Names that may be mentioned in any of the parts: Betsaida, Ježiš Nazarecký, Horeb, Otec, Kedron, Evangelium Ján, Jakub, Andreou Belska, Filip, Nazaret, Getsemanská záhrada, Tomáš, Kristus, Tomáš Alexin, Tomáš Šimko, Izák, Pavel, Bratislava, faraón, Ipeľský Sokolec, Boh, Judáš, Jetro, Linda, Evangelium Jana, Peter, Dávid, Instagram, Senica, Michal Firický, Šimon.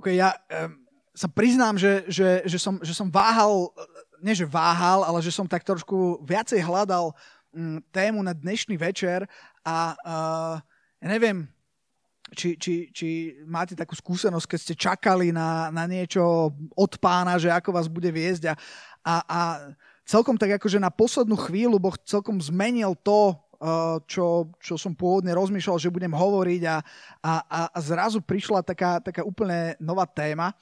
OK, ja sa priznám, že som váhal, nie že váhal, ale že som tak trošku viacej hľadal tému na dnešný večer a ja neviem, či máte takú skúsenosť, keď ste čakali na niečo od pána, že ako vás bude viesť a celkom tak akože na poslednú chvíľu Boh celkom zmenil to, čo som pôvodne rozmýšľal, že budem hovoriť a zrazu prišla taká úplne nová téma.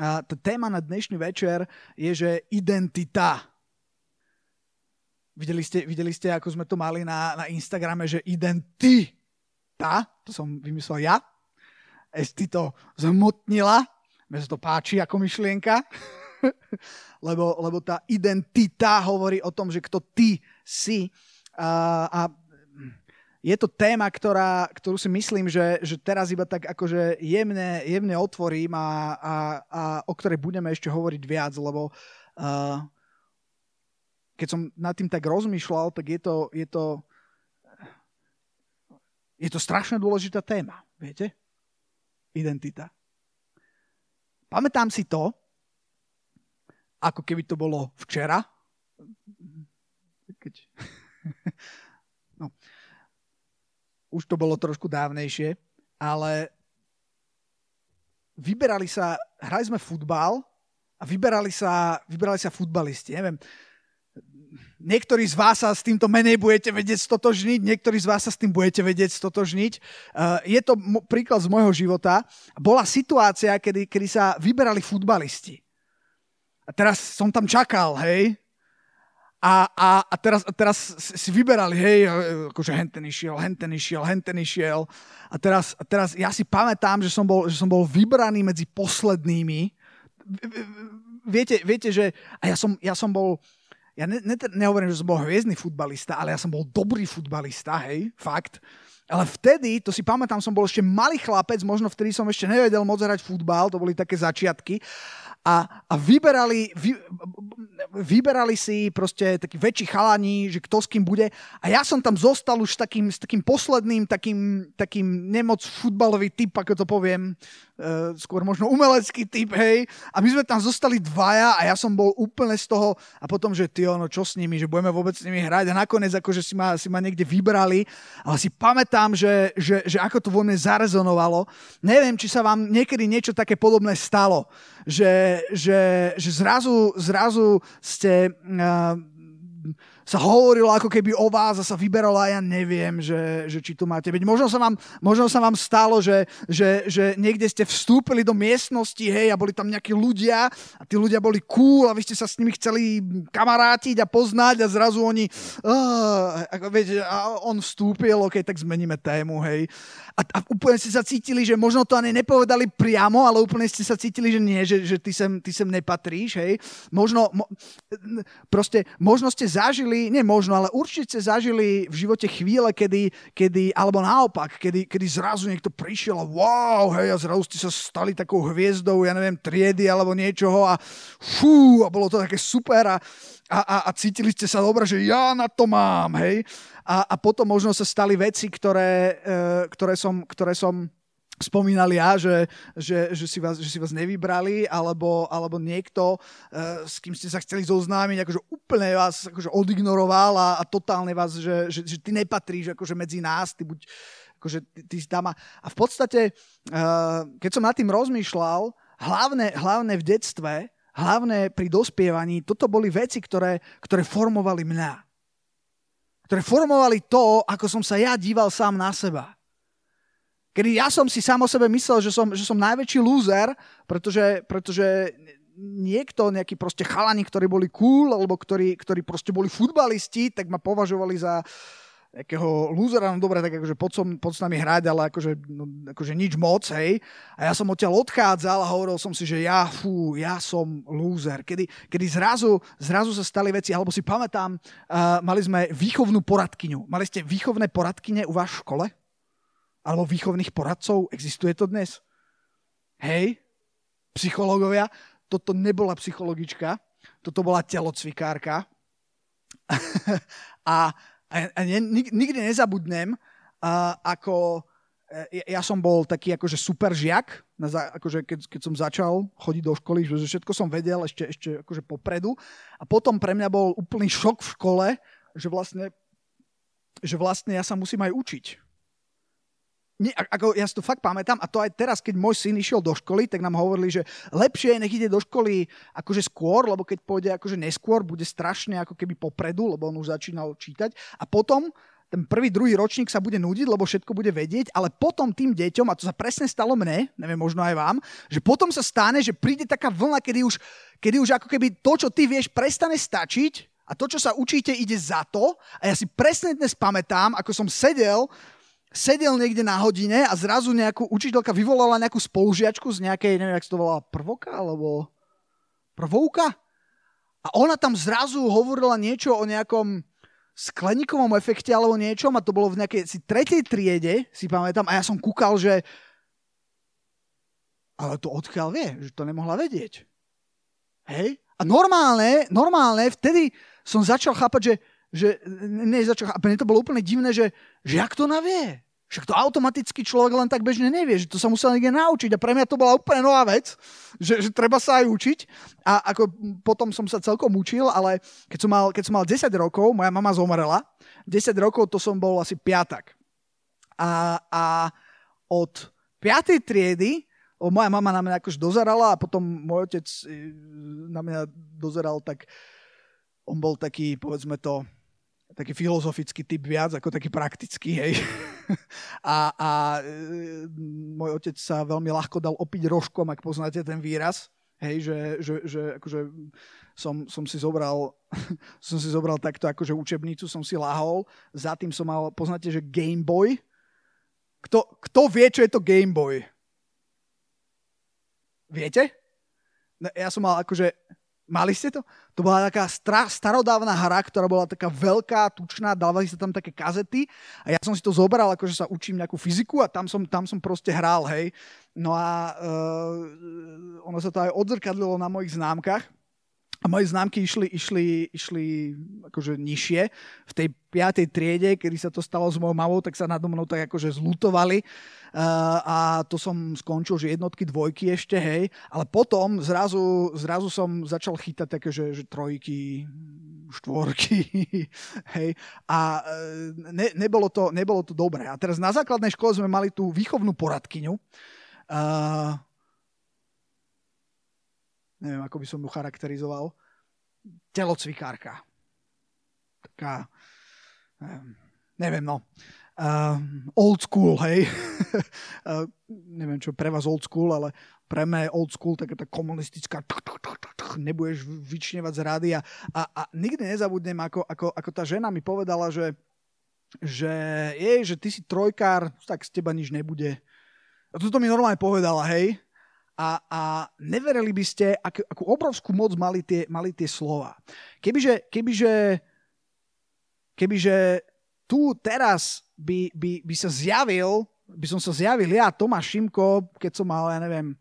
A tá téma na dnešný večer je, že identita. Videli ste, ako sme to mali na Instagrame, že identita, to som vymyslel ja. Esti to zhmotnila, mne sa to páči ako myšlienka, lebo tá identita hovorí o tom, že kto ty si. A je to téma, ktorú si myslím, že teraz iba tak akože jemne otvorím a o ktorej budeme ešte hovoriť viac, lebo keď som nad tým tak rozmýšľal, tak je to strašne dôležitá téma, viete? Identita. Pamätám si to, ako keby to bolo včera. No. Už to bolo trošku dávnejšie, ale hrali sme futbal a vyberali sa futbalisti, neviem. Niektorí z vás sa s týmto menej budete vedieť stotožniť, niektorí z vás sa s tým budete vedieť stotožniť. Je to príklad z môjho života. Bola situácia, kedy sa vyberali futbalisti. A teraz som tam čakal, hej. A teraz si vyberali, hej, akože henten išiel. A teraz ja si pamätám, že som bol vybraný medzi poslednými. Viete, že... A ja som bol... Ja nehovorím, že som bol hviezdny futbalista, ale ja som bol dobrý futbalista, hej, fakt. Ale vtedy, to si pamätám, som bol ešte malý chlapec, možno vtedy som ešte nevedel moc hrať futbal, to boli také začiatky. A vyberali si proste takí väčší chalani, že kto s kým bude. A ja som tam zostal už s takým posledným, takým nemoc futbalový typ, ako to poviem, skôr možno umelecký typ, hej. A my sme tam zostali dvaja a ja som bol úplne z toho a potom, že čo s nimi, že budeme vôbec s nimi hrať a nakoniec akože si ma niekde vybrali, ale si pamätám, že ako to vo mne zarezonovalo. Neviem, či sa vám niekedy niečo také podobné stalo, že zrazu ste... sa hovorilo ako keby o vás a sa vyberalo a ja neviem, že či tu máte byť. Možno sa vám stalo, že niekde ste vstúpili do miestnosti, hej, a boli tam nejakí ľudia a tí ľudia boli cool a vy ste sa s nimi chceli kamarátiť a poznať a zrazu oni a on vstúpil, ok, tak zmeníme tému, hej. A úplne ste sa cítili, že možno to ani nepovedali priamo, ale úplne ste sa cítili, že nie, že ty sem nepatríš, hej. Možno ste zažili, nie možno, ale určite zažili v živote chvíle, kedy alebo naopak, kedy zrazu niekto prišiel a wow, hej, a zrazu ste sa stali takou hviezdou, ja neviem, triedy alebo niečoho a fú, a bolo to také super a cítili ste sa dobre, že ja na to mám, hej. A potom možno sa stali veci, ktoré som spomínal ja, že si vás nevybrali, alebo niekto, s kým ste sa chceli zoznámiť, akože úplne vás akože odignoroval a totálne vás, že ty nepatríš akože medzi nás, ty buď akože ty tam. A v podstate, keď som nad tým rozmýšľal, hlavne v detstve, hlavne pri dospievaní, toto boli veci, ktoré formovali mňa. Ktoré formovali to, ako som sa ja díval sám na seba. Kedy ja som si sám o sebe myslel, že som najväčší lúzer, pretože niekto, nejakí proste chalani, ktorí boli cool, alebo ktorí proste boli futbalisti, tak ma považovali za nejakého lúzera, no dobre, tak akože pod s nami hrať, ale akože nič moc, hej. A ja som odtiaľ odchádzal a hovoril som si, že ja som lúzer. Kedy zrazu sa stali veci, alebo si pamätám, mali sme výchovnú poradkyňu. Mali ste výchovné poradkyne u vás v škole? Alebo výchovných poradcov, existuje to dnes? Hej, psychológovia, toto nebola psychologička, toto bola telocvikárka. a nikdy nezabudnem, ako ja som bol taký akože super žiak akože keď som začal chodiť do školy, že všetko som vedel ešte akože popredu. A potom pre mňa bol úplný šok v škole, že vlastne ja sa musím aj učiť. Ja si to fakt pamätám, a to aj teraz, keď môj syn išiel do školy, tak nám hovorili, že lepšie nech ide do školy akože skôr, lebo keď pôjde akože neskôr, bude strašne ako keby popredu, lebo on už začínal čítať. A potom ten prvý, druhý ročník sa bude nudiť, lebo všetko bude vedieť, ale potom tým deťom, a to sa presne stalo mne, neviem, možno aj vám, že potom sa stane, že príde taká vlna, kedy už ako keby to, čo ty vieš, prestane stačiť a to, čo sa učíte, ide za to. A ja si presne dnes pamätám, ako som sedel niekde na hodine a zrazu nejakú učiteľka vyvolala nejakú spolužiačku z nejakej, neviem, jak sa to volala, prvouka? A ona tam zrazu hovorila niečo o nejakom skleníkovom efekte alebo niečom a to bolo v nejakej tretej triede, si pamätám, a ja som kúkal, že ale to odkiaľ vie, že to nemohla vedieť. Hej? A normálne, vtedy som začal chápať, mne to bolo úplne divné, že jak to navie? Však to automaticky človek len tak bežne nevie, že to sa musel niekde naučiť. A pre mňa to bola úplne nová vec, že treba sa aj učiť. A ako potom som sa celkom učil, ale keď som mal 10 rokov, moja mama zomrela, 10 rokov to som bol asi piatak. A od 5. triedy moja mama na mňa akož dozerala a potom môj otec na mňa dozeral tak. On bol taký, povedzme to, taký filozofický typ viac, ako taký praktický, hej. A môj otec sa veľmi ľahko dal opiť rožkom, ak poznáte ten výraz, hej, že akože som si zobral takto akože učebnicu, som si lahol, za tým som mal, poznáte, že Game Boy. Kto vie, čo je to Game Boy? Viete? Ja som mal akože... Mali ste to? To bola taká starodávna hra, ktorá bola taká veľká, tučná, dávali sa tam také kazety a ja som si to zobral, akože sa učím nejakú fyziku a tam som proste hral, hej. No a ono sa to aj odzrkadlilo na mojich známkach a moje známky išli akože nižšie. V tej 5. triede, kedy sa to stalo s mojou mamou, tak sa nado mnou tak akože zlutovali a to som skončil, že jednotky, dvojky ešte, hej. Ale potom zrazu som začal chytať také, že trojky, štvorky, hej. A nebolo to dobré. A teraz na základnej škole sme mali tú výchovnú poradkyňu. Neviem, ako by som ju charakterizoval. Telocvikárka. Taká, neviem, no. Old school, hej. Neviem, čo pre vás old school, ale pre mňa je old school taká tá komunistická, nebudeš vyčnevať z rady a nikdy nezabudnem, ako tá žena mi povedala, že ty si trojkár, tak z teba nič nebude. A toto mi normálne povedala, hej. A neverili by ste, akú obrovskú moc mali tie slova. Kebyže tu teraz by som sa zjavil ja, Tomáš Šimko, keď som mal, ja neviem,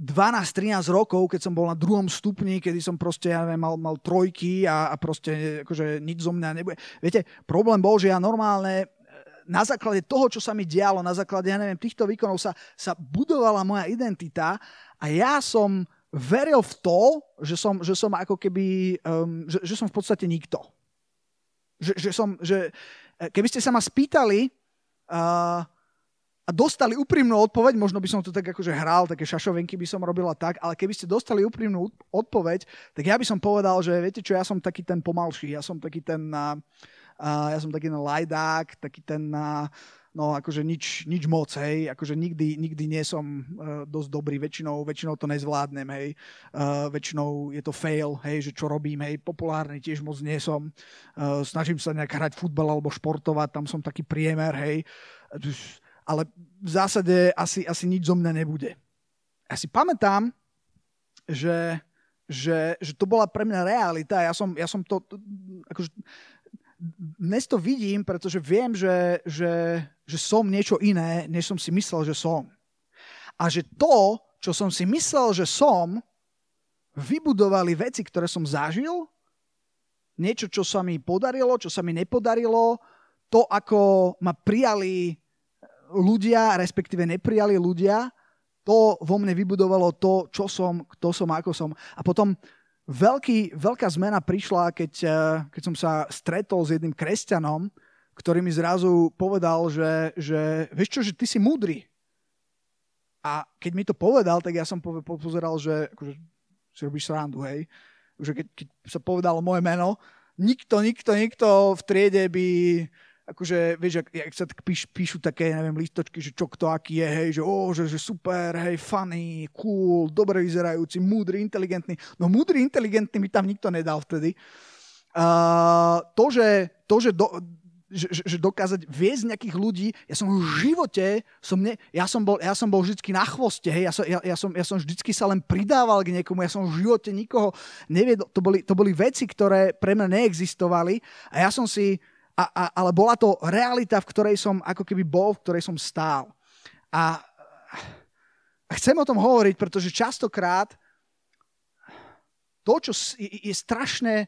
12-13 rokov, keď som bol na 2. stupni, kedy som proste, ja neviem, mal trojky a proste akože nič zo mňa nebude. Viete, problém bol, že ja normálne na základe toho, čo sa mi dialo, na základe, ja neviem, týchto výkonov sa budovala moja identita a ja som veril v to, že som ako keby, že som v podstate nikto. Keby ste sa ma spýtali a dostali úprimnú odpoveď, možno by som to tak akože hral, také šašovenky by som robila tak, ale keby ste dostali úprimnú odpoveď, tak ja by som povedal, že viete čo, ja som taký ten pomalší, ja som taký ten... ja som taký ten lajdák, taký ten, no akože nič moc, hej, akože nikdy nie som dosť dobrý, väčšinou to nezvládnem, hej, väčšinou je to fail, hej, že čo robím, hej, populárny tiež moc nie som, snažím sa nejak hrať futbal alebo športovať, tam som taký priemer, hej, ale v zásade asi nič zo mňa nebude. Ja si pamätám, že to bola pre mňa realita, ja som to akože... Dnes to vidím, pretože viem, že som niečo iné, než som si myslel, že som. A že to, čo som si myslel, že som, vybudovali veci, ktoré som zažil, niečo, čo sa mi podarilo, čo sa mi nepodarilo, to, ako ma prijali ľudia, respektíve neprijali ľudia, to vo mne vybudovalo to, čo som, kto som, ako som. A potom veľká zmena prišla, keď som sa stretol s jedným kresťanom, ktorý mi zrazu povedal, že vieš čo, že ty si múdry. A keď mi to povedal, tak ja som pozeral, že akože, si robíš srandu, hej. Že keď sa povedalo moje meno, nikto v triede by... Akože, vieš, ak sa tak píšu také, neviem, listočky, že čo kto aký je, hej, že super, hej, funny, cool, dobre vyzerajúci, múdry, inteligentný. No múdry, inteligentný mi tam nikto nedal vtedy. To, že dokázať viesť nejakých ľudí, ja som bol vždycky na chvoste, hej, ja som vždycky sa len pridával k niekomu, ja som v živote nikoho neviedol. To boli veci, ktoré pre mňa neexistovali a ja som si... Ale bola to realita, v ktorej som ako keby bol, v ktorej som stál. A chcem o tom hovoriť, pretože častokrát to, čo je strašne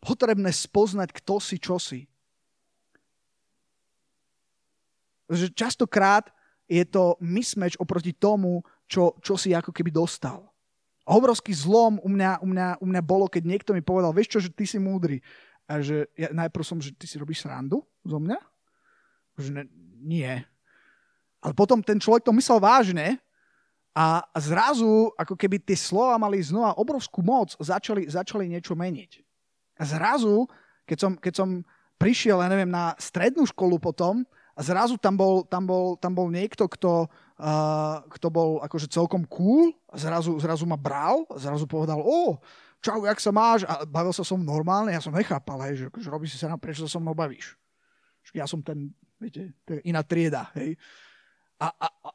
potrebné spoznať, kto si, čo si. Že častokrát je to mismatch oproti tomu, čo si ako keby dostal. Obrovský zlom u mňa bolo, keď niekto mi povedal, vieš čo, že ty si múdry. A že ja najprv som, že ty si robíš srandu zo mňa? Že nie. Ale potom ten človek to myslel vážne a zrazu, ako keby tie slova mali znova obrovskú moc, začali niečo meniť. A zrazu, keď som prišiel, ja neviem, na strednú školu potom, a zrazu tam bol niekto, kto bol akože celkom cool, a zrazu ma bral, a zrazu povedal, čau, jak sa máš? A bavil sa som normálne, ja som nechápal, hej, že robí si sa nám, prečo sa so mnou bavíš? Ja som ten, viete, iná trieda, hej.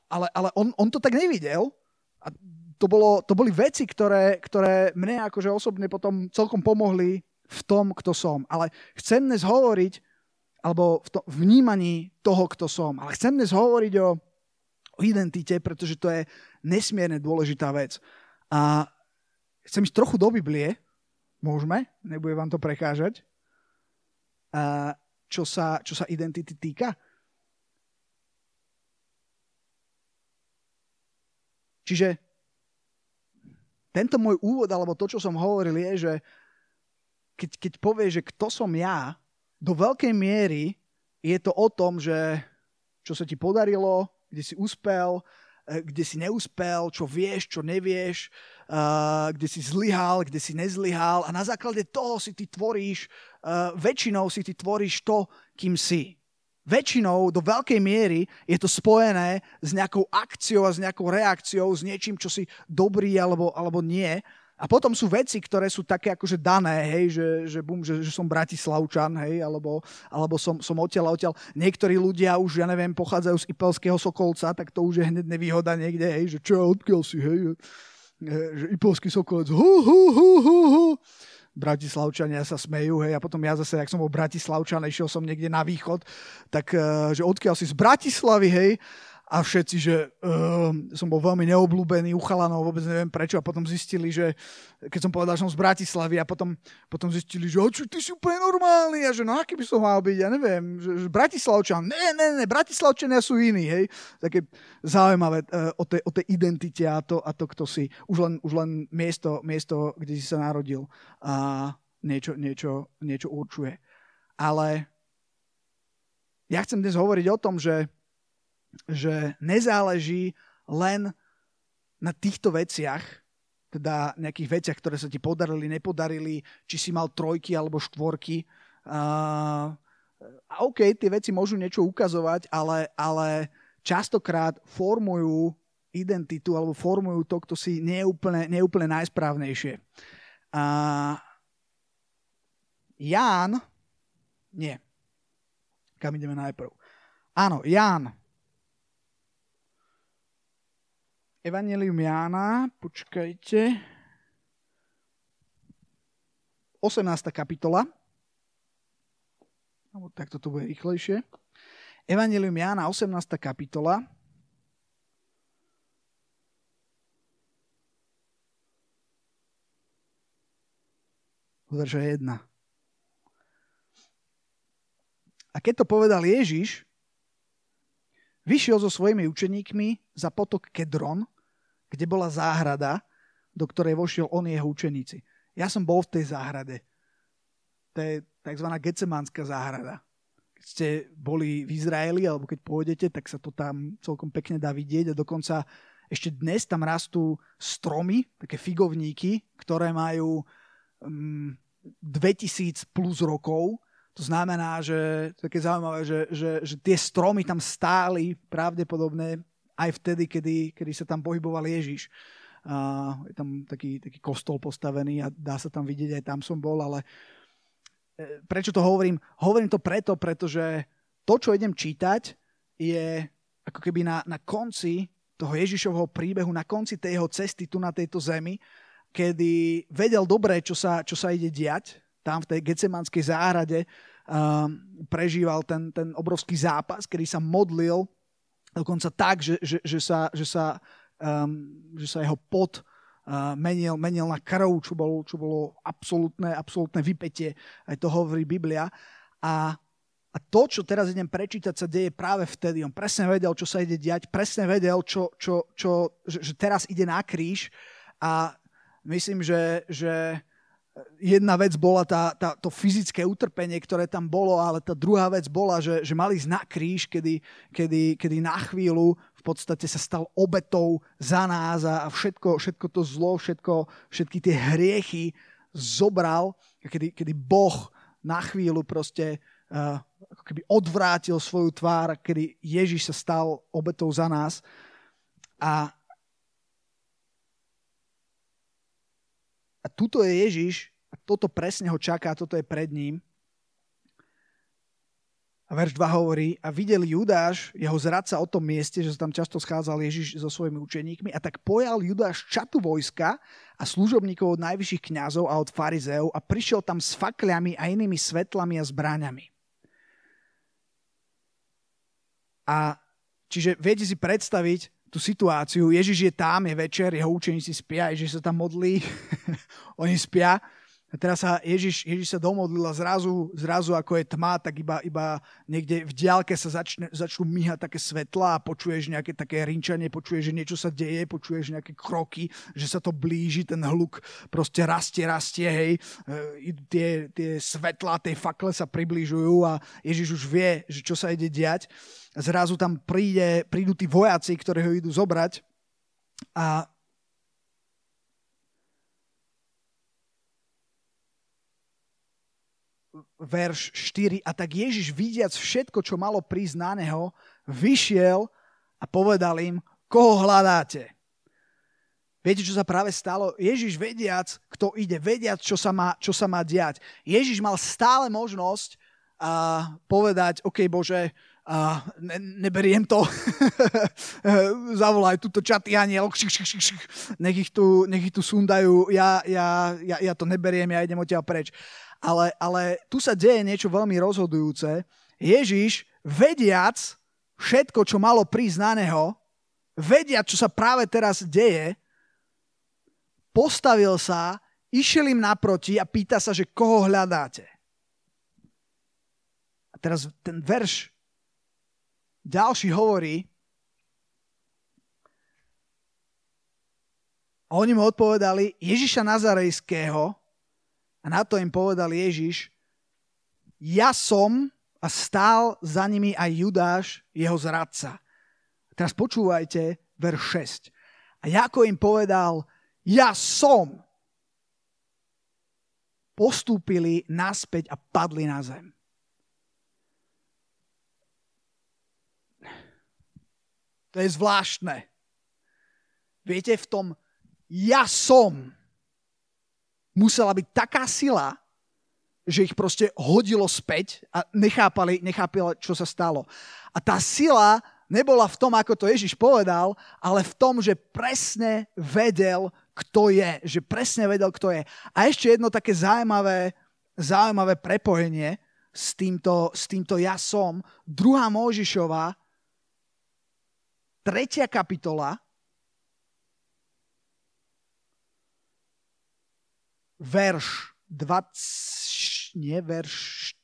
Ale on to tak nevidel. A to boli veci, ktoré mne akože osobne potom celkom pomohli v tom, kto som. Ale chcem dnes hovoriť, alebo v vnímaní toho, kto som. Ale chcem dnes hovoriť o identite, pretože to je nesmierne dôležitá vec. A chcem ísť trochu do Biblie, môžeme, nebude vám to prekážať, čo sa identity týka. Čiže tento môj úvod, alebo to, čo som hovoril, je, že keď povieš, že kto som ja, do veľkej miery je to o tom, že čo sa ti podarilo, kde si uspel, kde si neúspel, čo vieš, čo nevieš, kde si zlyhal, kde si nezlyhal a na základe toho si ty tvoríš, väčšinou si ty tvoríš to, kým si. Väčšinou do veľkej miery je to spojené s nejakou akciou a s nejakou reakciou, s niečím, čo si dobrý alebo nie. A potom sú veci, ktoré sú také akože dané, hej, že som Bratislavčan, hej, alebo som odtiaľ. Niektorí ľudia už, ja neviem, pochádzajú z Ipeľského Sokolca, tak to už je hneď nevýhoda niekde, hej, že čo, odkiaľ si, hej, že Ipeľský Sokolec, hu. Bratislavčania sa smejú, hej, a potom ja zase, jak som bol Bratislavčan, išiel som niekde na východ, tak, že odkiaľ si z Bratislavy, hej. A všetci, že som bol veľmi neobľúbený u chalanov, vôbec neviem prečo. A potom zistili, že keď som povedal, že som z Bratislavy a potom zistili, že ty si úplne normálny a že no aký by som mal byť, ja neviem, že Bratislavčan. Ne, Bratislavčania sú iní, hej. Také zaujímavé o tej identite a to kto si, už len miesto, kde si sa narodil a niečo určuje. Ale ja chcem dnes hovoriť o tom, že nezáleží len na týchto veciach, teda nejakých veciach, ktoré sa ti podarili, nepodarili, či si mal 3 alebo 4. A OK, tie veci môžu niečo ukazovať, ale častokrát formujú identitu alebo formujú to, kto si nie je úplne najsprávnejšie. Kam ideme najprv? Áno, Ján. Evangelium Jana, počkajte, 18. kapitola, alebo takto to bude rýchlejšie. Evangelium Jana, 18. kapitola. Verša 1. A keď to povedal Ježiš, Vyšiel so svojimi učeníkmi za potok Kedron, kde bola záhrada, do ktorej vošiel on a jeho učeníci. Ja som bol v tej záhrade. To je tzv. Getsemanská záhrada. Keď ste boli v Izraeli, alebo keď pôjdete, tak sa to tam celkom pekne dá vidieť. A dokonca ešte dnes tam rastú stromy, také figovníky, ktoré majú 2000 plus rokov. To znamená, že také zaujímavé, že tie stromy tam stáli pravdepodobne aj vtedy, kedy sa tam pohyboval Ježiš. Je tam taký kostol postavený a dá sa tam vidieť, aj tam som bol, ale prečo to hovorím? Hovorím to preto, pretože to, čo idem čítať, je ako keby na konci toho Ježišovho príbehu, na konci tej jeho cesty tu na tejto zemi, kedy vedel dobre, čo sa ide diať. Tam v tej Getsemanskej záhrade prežíval ten obrovský zápas, kedy sa modlil dokonca tak, že sa jeho pot menil na krv, čo bolo absolútne vypätie. Aj to hovorí Biblia. A to, čo teraz idem prečítať, sa deje práve vtedy. On presne vedel, čo sa ide diať, presne vedel, že teraz ide na kríž. A myslím, že jedna vec bola to fyzické utrpenie, ktoré tam bolo, ale tá druhá vec bola, že mali ísť na kríž, kedy na chvíľu v podstate sa stal obetou za nás a všetko to zlo, všetky tie hriechy zobral, kedy Boh na chvíľu proste ako keby odvrátil svoju tvár, kedy Ježiš sa stal obetou za nás. A tuto je Ježiš, a toto presne ho čaká, toto je pred ním. A verš 2 hovorí, a videl Judáš, jeho zradca, o tom mieste, že sa tam často schádzal Ježiš so svojimi učeníkmi, a tak pojal Judáš čatu vojska a služobníkov od najvyšších kňazov a od farizeov a prišiel tam s fakľami a inými svetlami a zbráňami. A čiže viete si predstaviť tú situáciu. Ježiš je tam, je večer, jeho učeníci spia, Ježiš sa tam modlí, oni spia. A teraz sa Ježiš sa domodlil a zrazu ako je tma, tak iba niekde v diaľke sa začnú míhať také svetlá a počuješ nejaké také rinčanie, počuješ, že niečo sa deje, počuješ nejaké kroky, že sa to blíži, ten hluk proste rastie, hej. Tie svetlá, tie fakle sa približujú a Ježiš už vie, že čo sa ide diať. A zrazu tam prídu tí vojaci, ktorí ho idú zobrať Verš 4. A tak Ježiš, vidiac všetko, čo malo prísť na neho, vyšiel a povedal im, koho hľadáte? Viete, čo sa práve stalo? Ježiš vediac, kto ide, vediac, čo sa má diať. Ježiš mal stále možnosť povedať, OK, Bože, neberiem to, zavolaj túto čatý aniel, nech ich tu sundajú, ja to neberiem, ja idem od teba preč. Ale tu sa deje niečo veľmi rozhodujúce. Ježiš, vediac všetko, čo malo prísť na neho, vediac, čo sa práve teraz deje, postavil sa, išiel im naproti a pýta sa, že koho hľadáte. A teraz ten verš ďalší hovorí, a oni mu odpovedali, Ježiša Nazarejského. A na to im povedal Ježiš, ja som, a stál za nimi aj Judáš, jeho zradca. Teraz počúvajte verš 6. A Jako im povedal, ja som, postúpili naspäť a padli na zem. To je zvláštne. Viete, v tom ja som musela byť taká sila, že ich proste hodilo späť a nechápali, čo sa stalo. A tá sila nebola v tom, ako to Ježiš povedal, ale v tom, že presne vedel, kto je. Že presne vedel, kto je. A ešte jedno také zaujímavé prepojenie s týmto ja som. 2. Mojžišova, 3. kapitola, verš 14.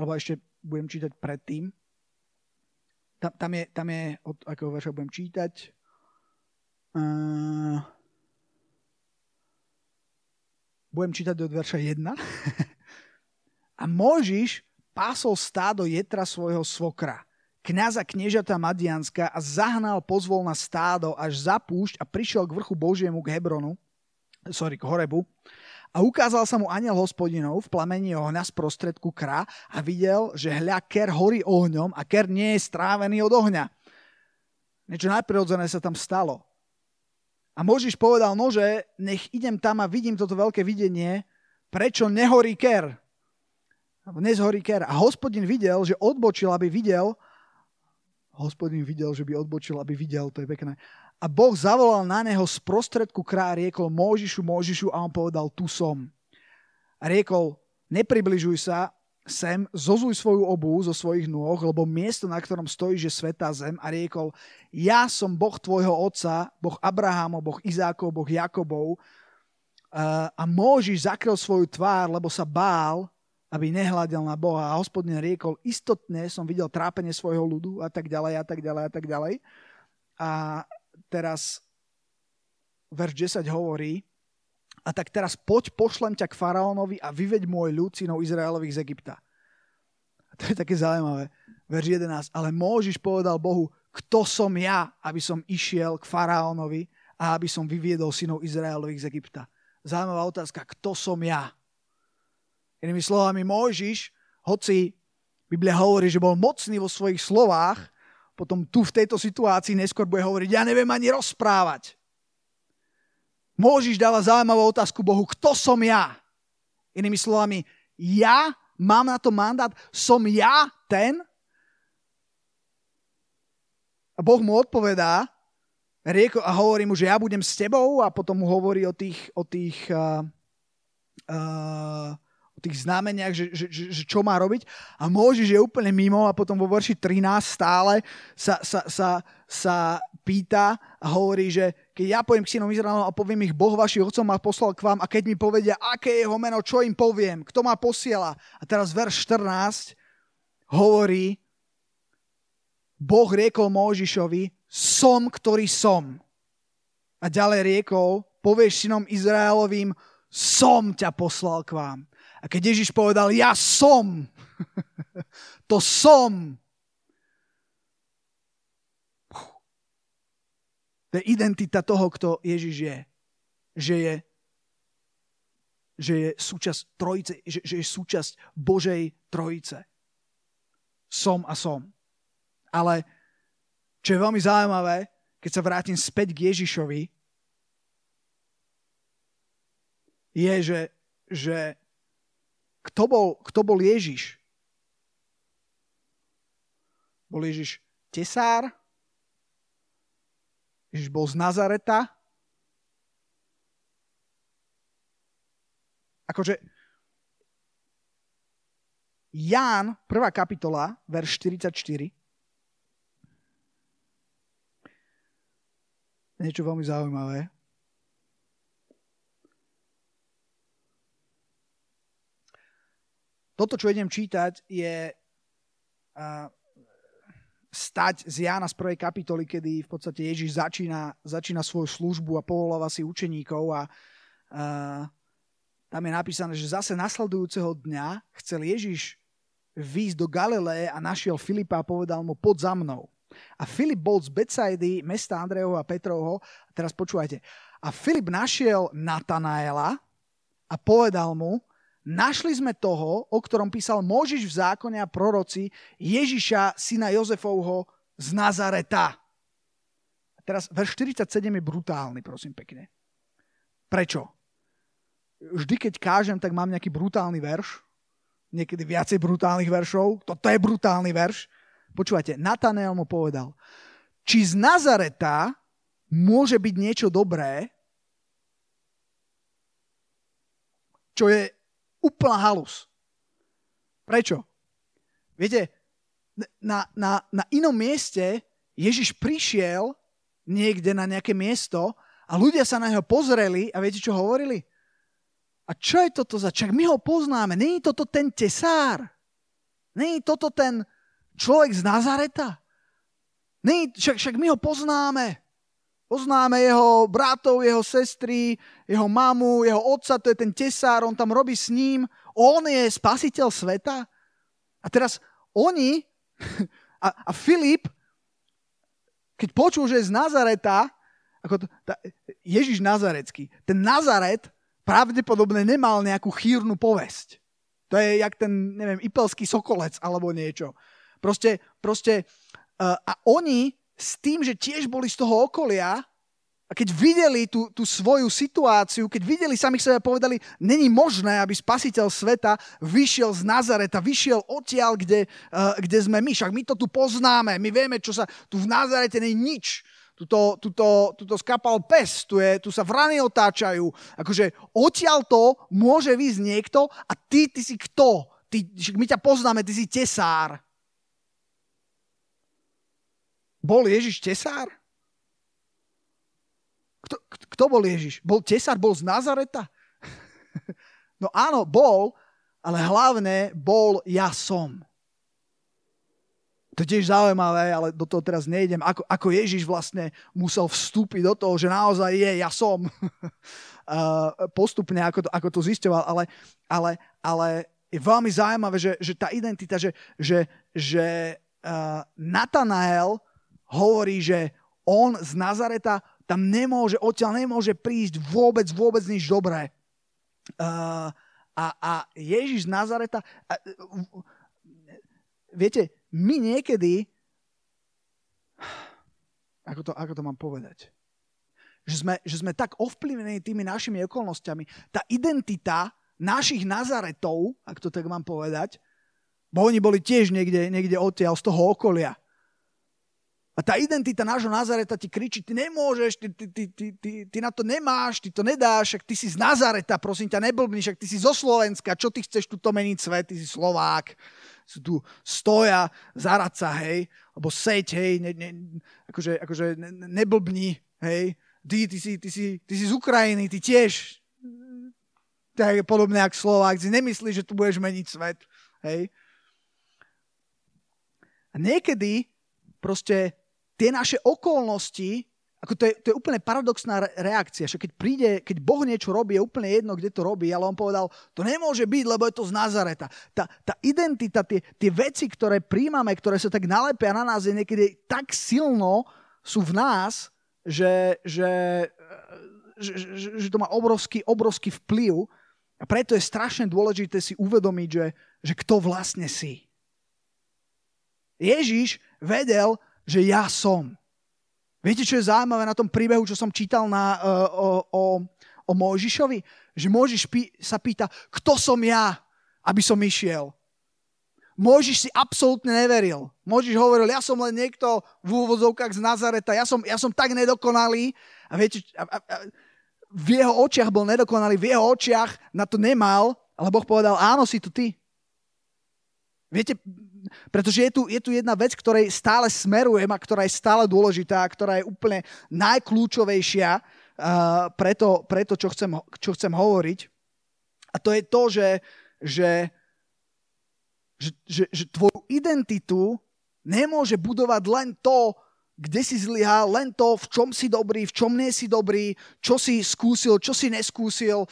alebo ešte budem čítať predtým. Tam je od akého verša budem čítať. Budem čítať od verša 1. A Mojžiš pásol stádo Jetra svojho svokra, kňaza kniežata Madianska, a zahnal pozvolna stádo až za púšť a prišiel k vrchu Božiemu, k Horebu. A ukázal sa mu anjel Hospodinov v plamení ohňa z prostredku kra a videl, že hľa ker horí ohňom a ker nie je strávený od ohňa. Niečo najprirodzené sa tam stalo. A Mojžiš povedal, nože, nech idem tam a vidím toto veľké videnie, prečo nehorí ker? Nezhorí ker. A Hospodin videl, že odbočil, aby videl. Hospodin videl, že by odbočil, aby videl. To je pekné. A Boh zavolal na neho z prostredku kra a riekol, Mojžišu, Mojžišu, a on povedal, tu som. A riekol, nepribližuj sa sem, zozuj svoju obuv zo svojich nôh, lebo miesto, na ktorom stojíš, je svätá zem. A riekol, ja som Boh tvojho otca, Boh Abrahamov, Boh Izákov, Boh Jakobov. A Mojžiš zakryl svoju tvár, lebo sa bál, aby nehľadel na Boha. A Hospodin riekol, istotne som videl trápenie svojho ľudu, a tak ďalej, a tak ďalej, a tak ďalej. A teraz verš 10 hovorí, a tak teraz poď, pošlem ťa k faraónovi a vyveď môj ľud, synov Izraelových, z Egypta. A to je také zaujímavé. Verš 11, ale Mojžiš povedal Bohu, kto som ja, aby som išiel k faraónovi a aby som vyviedol synov Izraelových z Egypta. Zaujímavá otázka, kto som ja? Inými slovami, Mojžiš, hoci Biblia hovorí, že bol mocný vo svojich slovách, potom tu v tejto situácii neskôr bude hovoriť, ja neviem ani rozprávať. Mojžiš dáva zaujímavú otázku Bohu, kto som ja? Inými slovami, ja mám na to mandát, som ja ten? A Boh mu odpovedá a hovorí mu, že ja budem s tebou, a potom mu hovorí o tých znameniach, že čo má robiť. A Mojžiš je úplne mimo a potom vo verši 13 stále sa pýta a hovorí, že keď ja poviem k synom Izraelom a poviem ich, Boh vašich otcov ma poslal k vám, a keď mi povedia, aké je jeho meno, čo im poviem, kto ma posiela. A teraz verš 14 hovorí, Boh riekol Mojžišovi, som, ktorý som. A ďalej riekol, povieš synom Izraelovým, som ťa poslal k vám. A keď Ježiš povedal, ja som, to som. To je identita toho, kto Ježiš je. Že je súčasť trojice, že je súčasť Božej trojice. Som a som. Ale čo je veľmi zaujímavé, keď sa vrátim späť k Ježišovi, je, že Kto bol Ježiš? Bol Ježiš tesár? Ježiš bol z Nazareta? Akože Ján, 1. kapitola, verš 44. Niečo veľmi zaujímavé. Toto, čo idem čítať, je stať z Jána z 1. kapitoly, kedy v podstate Ježiš začína svoju službu a povoláva si učeníkov, a tam je napísané, že zase nasledujúceho dňa chcel Ježiš výjsť do Galileje a našiel Filipa a povedal mu, poď za mnou. A Filip bol z Betsaidy, mesta Andrejho a Petrovho. Teraz počúvajte. A Filip našiel Natanaela a povedal mu, našli sme toho, o ktorom písal Mojžiš v zákone a proroci, Ježiša, syna Jozefovho z Nazareta. A teraz verš 47 je brutálny, prosím pekne. Prečo? Vždy, keď kážem, tak mám nejaký brutálny verš. Niekedy viacej brutálnych veršov. Toto je brutálny verš. Počúvajte, Natanael mu povedal, či z Nazareta môže byť niečo dobré, čo je úplná halus. Prečo? Viete, na inom mieste Ježiš prišiel niekde na nejaké miesto a ľudia sa na neho pozreli a viete, čo hovorili? A čo je toto za? Čak my ho poznáme. Není toto ten tesár? Není toto ten človek z Nazareta? Však my ho poznáme. Poznáme jeho bratov, jeho sestry, jeho mamu, jeho otca, to je ten tesár, on tam robí s ním. On je spasiteľ sveta. A teraz oni a Filip, keď počul, že je z Nazareta, Ježiš Nazarecký, ten Nazaret pravdepodobne nemal nejakú chýrnu povesť. To je jak ten, neviem, Ipeľský Sokolec alebo niečo. A oni s tým, že tiež boli z toho okolia a keď videli tú svoju situáciu, keď videli samých sebe, povedali, není možné, aby spasiteľ sveta vyšiel z Nazareta, vyšiel odtiaľ, kde sme my. Však my to tu poznáme, my vieme, čo sa tu v Nazarete není nič. Tuto skapal pes, tu sa vrany otáčajú. Akože odtiaľ to môže výsť niekto a ty si kto? My ťa poznáme, ty si tesár. Bol Ježiš tesár? Kto bol Ježiš? Bol tesár? Bol z Nazareta? No áno, bol, ale hlavne bol ja som. To je tiež zaujímavé, ale do toho teraz nejdem. Ako Ježiš vlastne musel vstúpiť do toho, že naozaj je ja som. Postupne, ako to zisťoval, ale je veľmi zaujímavé, že tá identita, že Natanael hovorí, že on z Nazareta odtiaľ nemôže prísť vôbec nič dobré. A Ježiš z Nazareta... Viete, my niekedy... Ako to mám povedať? Že sme tak ovplyvnení tými našimi okolnostiami. Tá identita našich Nazaretov, ak to tak mám povedať, bo oni boli tiež niekde odtiaľ z toho okolia. A tá identita nášho Nazareta ti kričí, ty nemôžeš, ty na to nemáš, ty to nedáš, však ty si z Nazareta, prosím ťa, neblbni, však ty si zo Slovenska, čo ty chceš tuto meniť svet, ty si Slovák, si tu stoja, zaradca, hej, alebo seď, hej, akože neblbni, hej, ty si z Ukrajiny, ty tiež, tak podobne ako Slovák, ty nemyslíš, že tu budeš meniť svet, hej. A niekedy proste tie naše okolnosti, to je úplne paradoxná reakcia, že keď Boh niečo robí, je úplne jedno, kde to robí, ale on povedal, to nemôže byť, lebo je to z Nazareta. Tá identita, tie veci, ktoré príjmame, ktoré sa tak nalepia na nás, je niekedy tak silno, sú v nás, že to má obrovský vplyv a preto je strašne dôležité si uvedomiť, že kto vlastne si. Ježiš vedel, že ja som. Viete, čo je zaujímavé na tom príbehu, čo som čítal o Mojžišovi? Že Mojžiš sa pýta, kto som ja, aby som išiel? Mojžiš si absolútne neveril. Mojžiš hovoril, ja som len niekto v úvodzovkách z Nazareta, ja som tak nedokonalý. A viete, v jeho očiach bol nedokonalý, v jeho očiach na to nemal, ale Boh povedal, áno, si tu ty. Viete, pretože je tu jedna vec, ktorej stále smerujem a ktorá je stále dôležitá, ktorá je úplne najkľúčovejšia pre to, čo chcem hovoriť. A to je to, že tvoju identitu nemôže budovať len to, kde si zlyhal, len to, v čom si dobrý, v čom nie si dobrý, čo si skúsil, čo si neskúsil,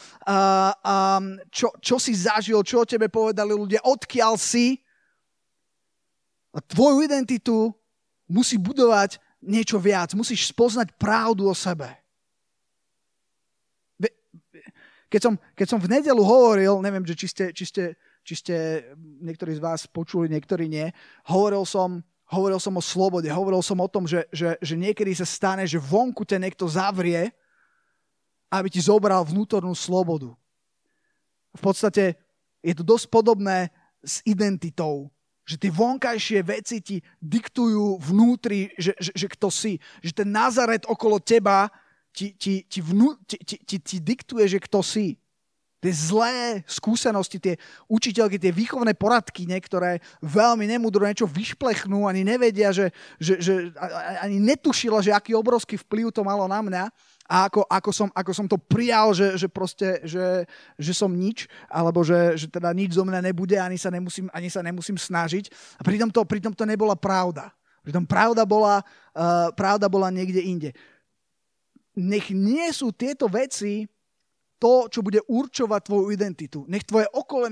čo si zažil, čo o tebe povedali ľudia, odkiaľ si. A tvoju identitu musí budovať niečo viac. Musíš spoznať pravdu o sebe. Keď som v nedeľu hovoril, neviem, že či ste niektorí z vás počuli, niektorí nie, hovoril som o slobode, hovoril som o tom, že niekedy sa stane, že vonku te niekto zavrie, aby ti zobral vnútornú slobodu. V podstate je to dosť podobné s identitou. Že tie vonkajšie veci ti diktujú vnútri, že kto si. Že ten Nazaret okolo teba ti diktuje, že kto si. tie zlé skúsenosti, tie učiteľky, tie výchovné poradky, niektoré veľmi nemudro niečo vyšplechnú, ani nevedia, že ani netušila, že aký obrovský vplyv to malo na mňa a ako som to prijal, že proste, že som nič, alebo že teda nič zo mňa nebude, ani sa nemusím snažiť. A pritom to nebola pravda. Pritom pravda bola niekde inde. Nech nie sú tieto veci to, čo bude určovať tvoju identitu. Nech tvoje okolie,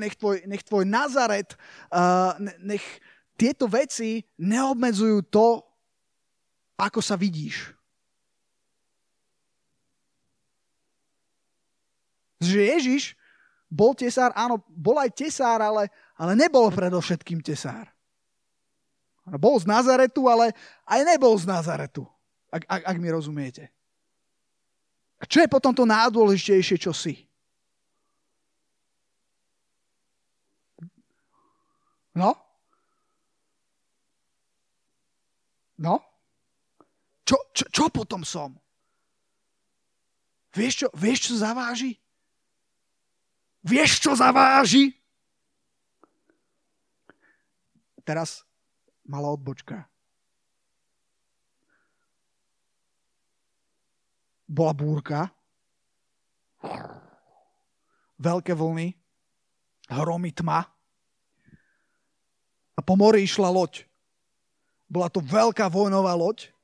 nech tvoj Nazaret, nech tieto veci neobmedzujú to, ako sa vidíš. Že Ježiš bol tesár, áno, bol aj tesár, ale nebol predovšetkým tesár. Bol z Nazaretu, ale aj nebol z Nazaretu, ak mi rozumiete. A čo je potom to najdôležitejšie, čo si? No? Čo potom som? Vieš, čo zaváži? Teraz malá odbočka. Bola búrka, veľké vlny, hromy, tma a po mori išla loď. Bola to veľká vojnová loď,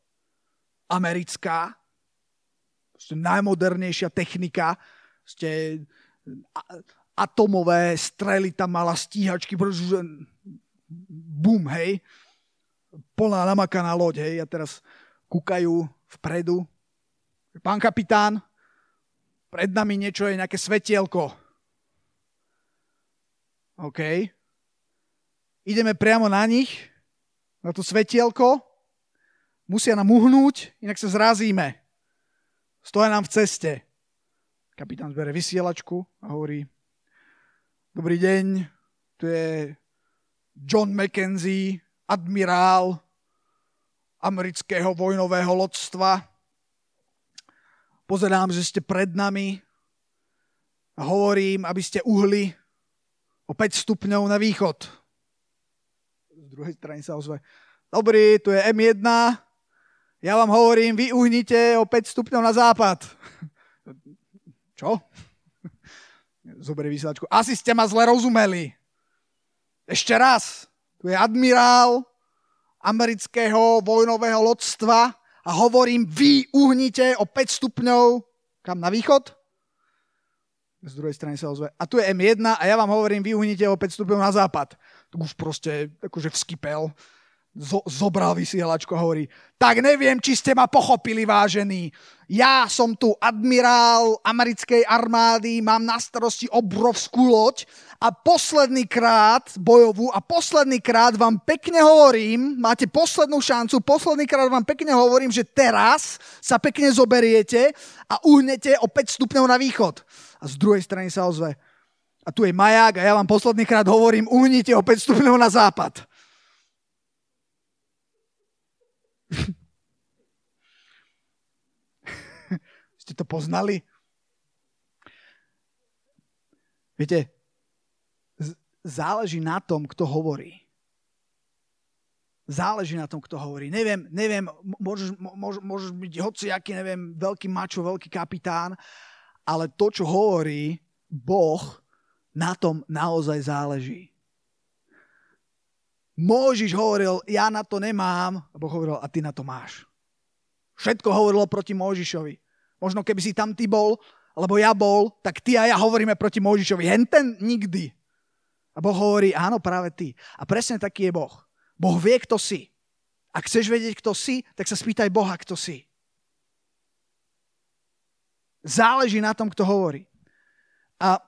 americká, najmodernejšia technika, atomové strely tam mala, stíhačky, bum, hej, plná namakaná loď, hej, a teraz kúkajú vpredu. Pán kapitán, pred nami niečo je, nejaké svetielko. OK. Ideme priamo na nich, na to svetielko. Musia nám uhnúť, inak sa zrazíme. Stoja nám v ceste. Kapitán zbere vysielačku a hovorí: Dobrý deň, tu je John Mackenzie, admirál amerického vojnového lodstva. Pozerám, že ste pred nami a hovorím, aby ste uhli o 5 stupňov na východ. Z druhej strany sa ozve: Dobrý, tu je M1, ja vám hovorím, vy uhnite o 5 stupňov na západ. Čo? Zoberie vysielačku. Asi ste ma zle rozumeli. Ešte raz, tu je admirál amerického vojnového lodstva a hovorím, vy uhnite o 5 stupňov, kam na východ? Z druhej strany sa ozve: A tu je M1 a ja vám hovorím, vy uhnite o 5 stupňov na západ. Tu už proste akože vskypel, zobral vysielačku a hovorí: Tak neviem, či ste ma pochopili, vážení. Ja som tu admirál americkej armády, mám na starosti obrovskú loď a posledný krát vám pekne hovorím, máte poslednú šancu, že teraz sa pekne zoberiete a uhnete o 5 stupňov na východ. A z druhej strany sa ozve: A tu je maják a ja vám posledný krát hovorím, uhnite o 5 stupňov na západ. Ste to poznali? Viete, záleží na tom, kto hovorí. Neviem, môžeš byť hociaký, neviem, veľký mačo, veľký kapitán, ale to, čo hovorí Boh, na tom naozaj záleží. Mojžiš hovoril, ja na to nemám. A Boh hovoril, a ty na to máš. Všetko hovorilo proti Mojžišovi. Možno keby si tam ty bol, alebo ja bol, tak ty a ja hovoríme proti Mojžišovi. Henten nikdy. A Boh hovorí, áno, práve ty. A presne taký je Boh. Boh vie, kto si. Ak chceš vedieť, kto si, tak sa spýtaj Boha, kto si. Záleží na tom, kto hovorí. A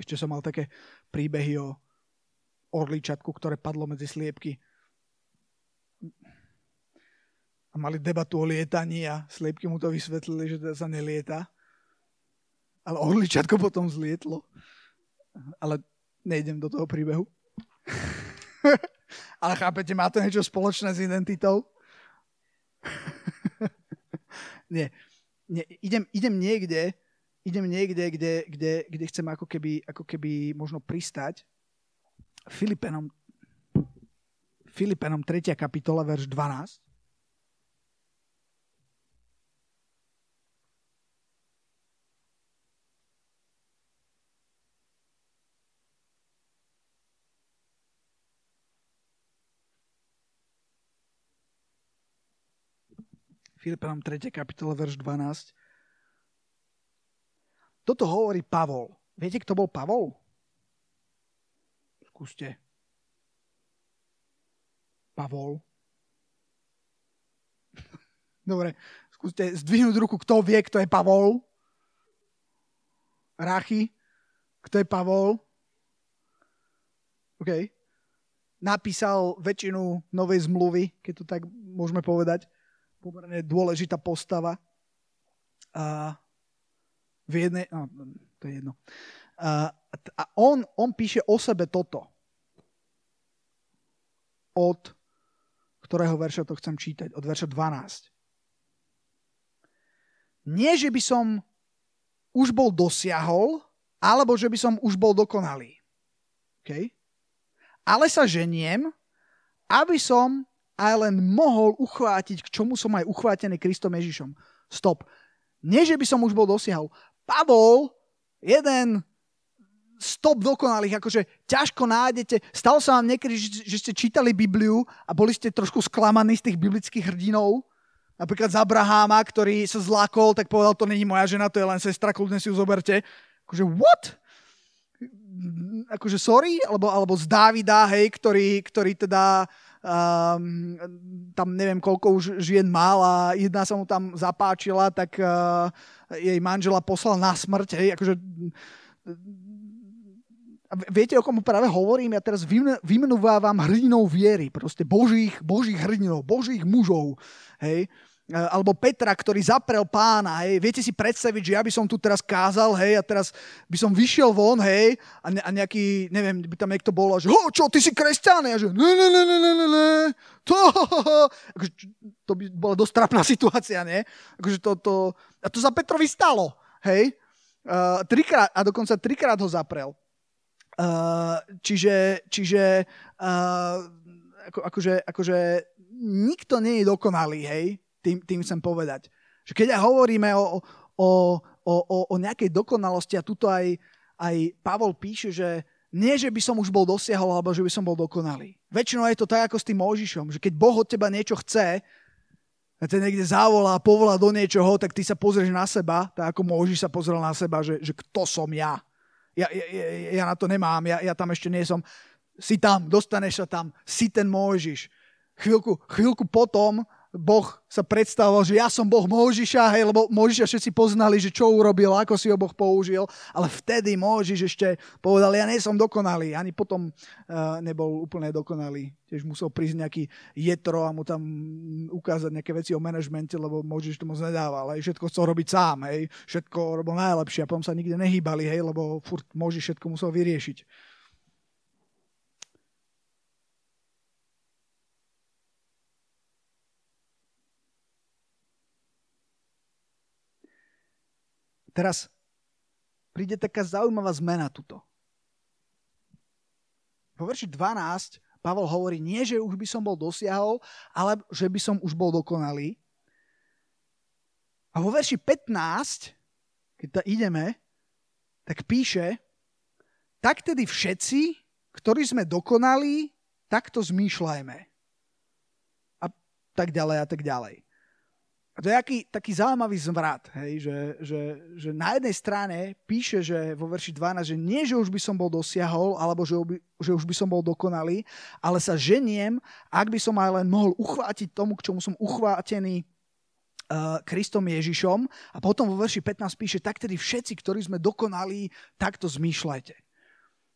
ešte som mal také príbehy o orličatku, ktoré padlo medzi sliepky. A mali debatu o lietaní a sliepky mu to vysvetlili, že teda sa nelieta. Ale orličatko potom zlietlo. Ale Nejdem do toho príbehu. Ale chápete, má to niečo spoločné s identitou? Nie. Idem niekde, kde chcem ako keby možno pristať. Filipanom 3. kapitola, verš 12. Filipanom 3. kapitola, verš 12. Toto hovorí Pavol. Viete, kto bol Pavol? Skúste. Pavol. Dobre, skúste zdvihnúť ruku, kto vie, kto je Pavol. Rachy, kto je Pavol. OK. Napísal väčšinu Novej zmluvy, keď to tak môžeme povedať. Pomerne dôležitá postava. To je jedno. A on píše o sebe toto. Od ktorého verša to chcem čítať? Od verša 12. Nie, že by som už bol dosiahol, alebo že by som už bol dokonalý. Okay? Ale sa ženiem, aby som aj len mohol uchvátiť, k čomu som aj uchvátený Kristom Ježišom. Stop. Nie, že by som už bol dosiahol. Pavol, jeden stop dokonalých, akože ťažko nájdete. Stalo sa vám niekedy, že ste čítali Bibliu a boli ste trošku sklamaní z tých biblických hrdinov. Napríklad z Abrahama, ktorý sa zlákol, tak povedal, to není moja žena, to je len sestra, kľudne si ju zoberte. Akože what? Akože sorry? Alebo z Dávida, hej, ktorý teda... tam neviem koľko už žien mal a jedna sa mu tam zapáčila, tak jej manžela poslal na smrť. Hej, akože... Viete, o komu práve hovorím? Ja teraz vymenúvam hrdinov viery, proste božích hrdinov, božích mužov. Hej. Alebo Petra, ktorý zaprel Pána. Hej. Viete si predstaviť, že ja by som tu teraz kázal, hej, a teraz by som vyšiel von, hej, a nejaký, neviem, by tam niekto bol, a že čo, ty si kresťan? A že ne. Akože, to by bola dosť trápna situácia, nie? Akože a to za Petrovi stalo, hej. Dokonca trikrát ho zaprel. Čiže nikto nie je dokonalý, hej. Tým chcem povedať. Že keď aj hovoríme o nejakej dokonalosti, a tuto aj Pavol píše, že nie, že by som už bol dosiahol, alebo že by som bol dokonalý. Väčšinou je to tak, ako s tým Mojžišom, že keď Boh od teba niečo chce, a te niekde zavolá, povolá do niečoho, tak ty sa pozrieš na seba, tak ako Mojžiš sa pozrel na seba, že kto som ja? Ja na to nemám, ja tam ešte nie som. Si tam, dostaneš sa tam, si ten Mojžiš. Chvíľku potom Boh sa predstavoval, že ja som Boh Mojžiša, hej, lebo Mojžiša všetci poznali, že čo urobil, ako si ho Boh použil, ale vtedy Mojžiš ešte povedal, ja nie som dokonalý, ani potom nebol úplne dokonalý. Tiež musel prísť nejaký Jetro a mu tam ukázať nejaké veci o manažmente, lebo Mojžiš to moc nedával, hej, všetko chcel robiť sám, hej, všetko robil najlepšie a potom sa nikde nehýbali, hej, lebo furt Mojžiš všetko musel vyriešiť. Teraz príde taká zaujímavá zmena tuto. Vo verši 12 Pavel hovorí, nie, že už by som bol dosiahol, ale že by som už bol dokonalý. A vo verši 15, keď tam ideme, tak píše, tak tedy všetci, ktorí sme dokonalí, takto zmýšľajme. A tak ďalej, a tak ďalej. A to je taký zaujímavý zvrat, hej, že na jednej strane píše, že vo verši 12, že nie, že už by som bol dosiahol, alebo že už by som bol dokonalý, ale sa ženiem, ak by som aj len mohol uchvátiť tomu, k čomu som uchvátený Kristom Ježišom. A potom vo verši 15 píše, tak tedy všetci, ktorí sme dokonalí, takto zmýšľajte.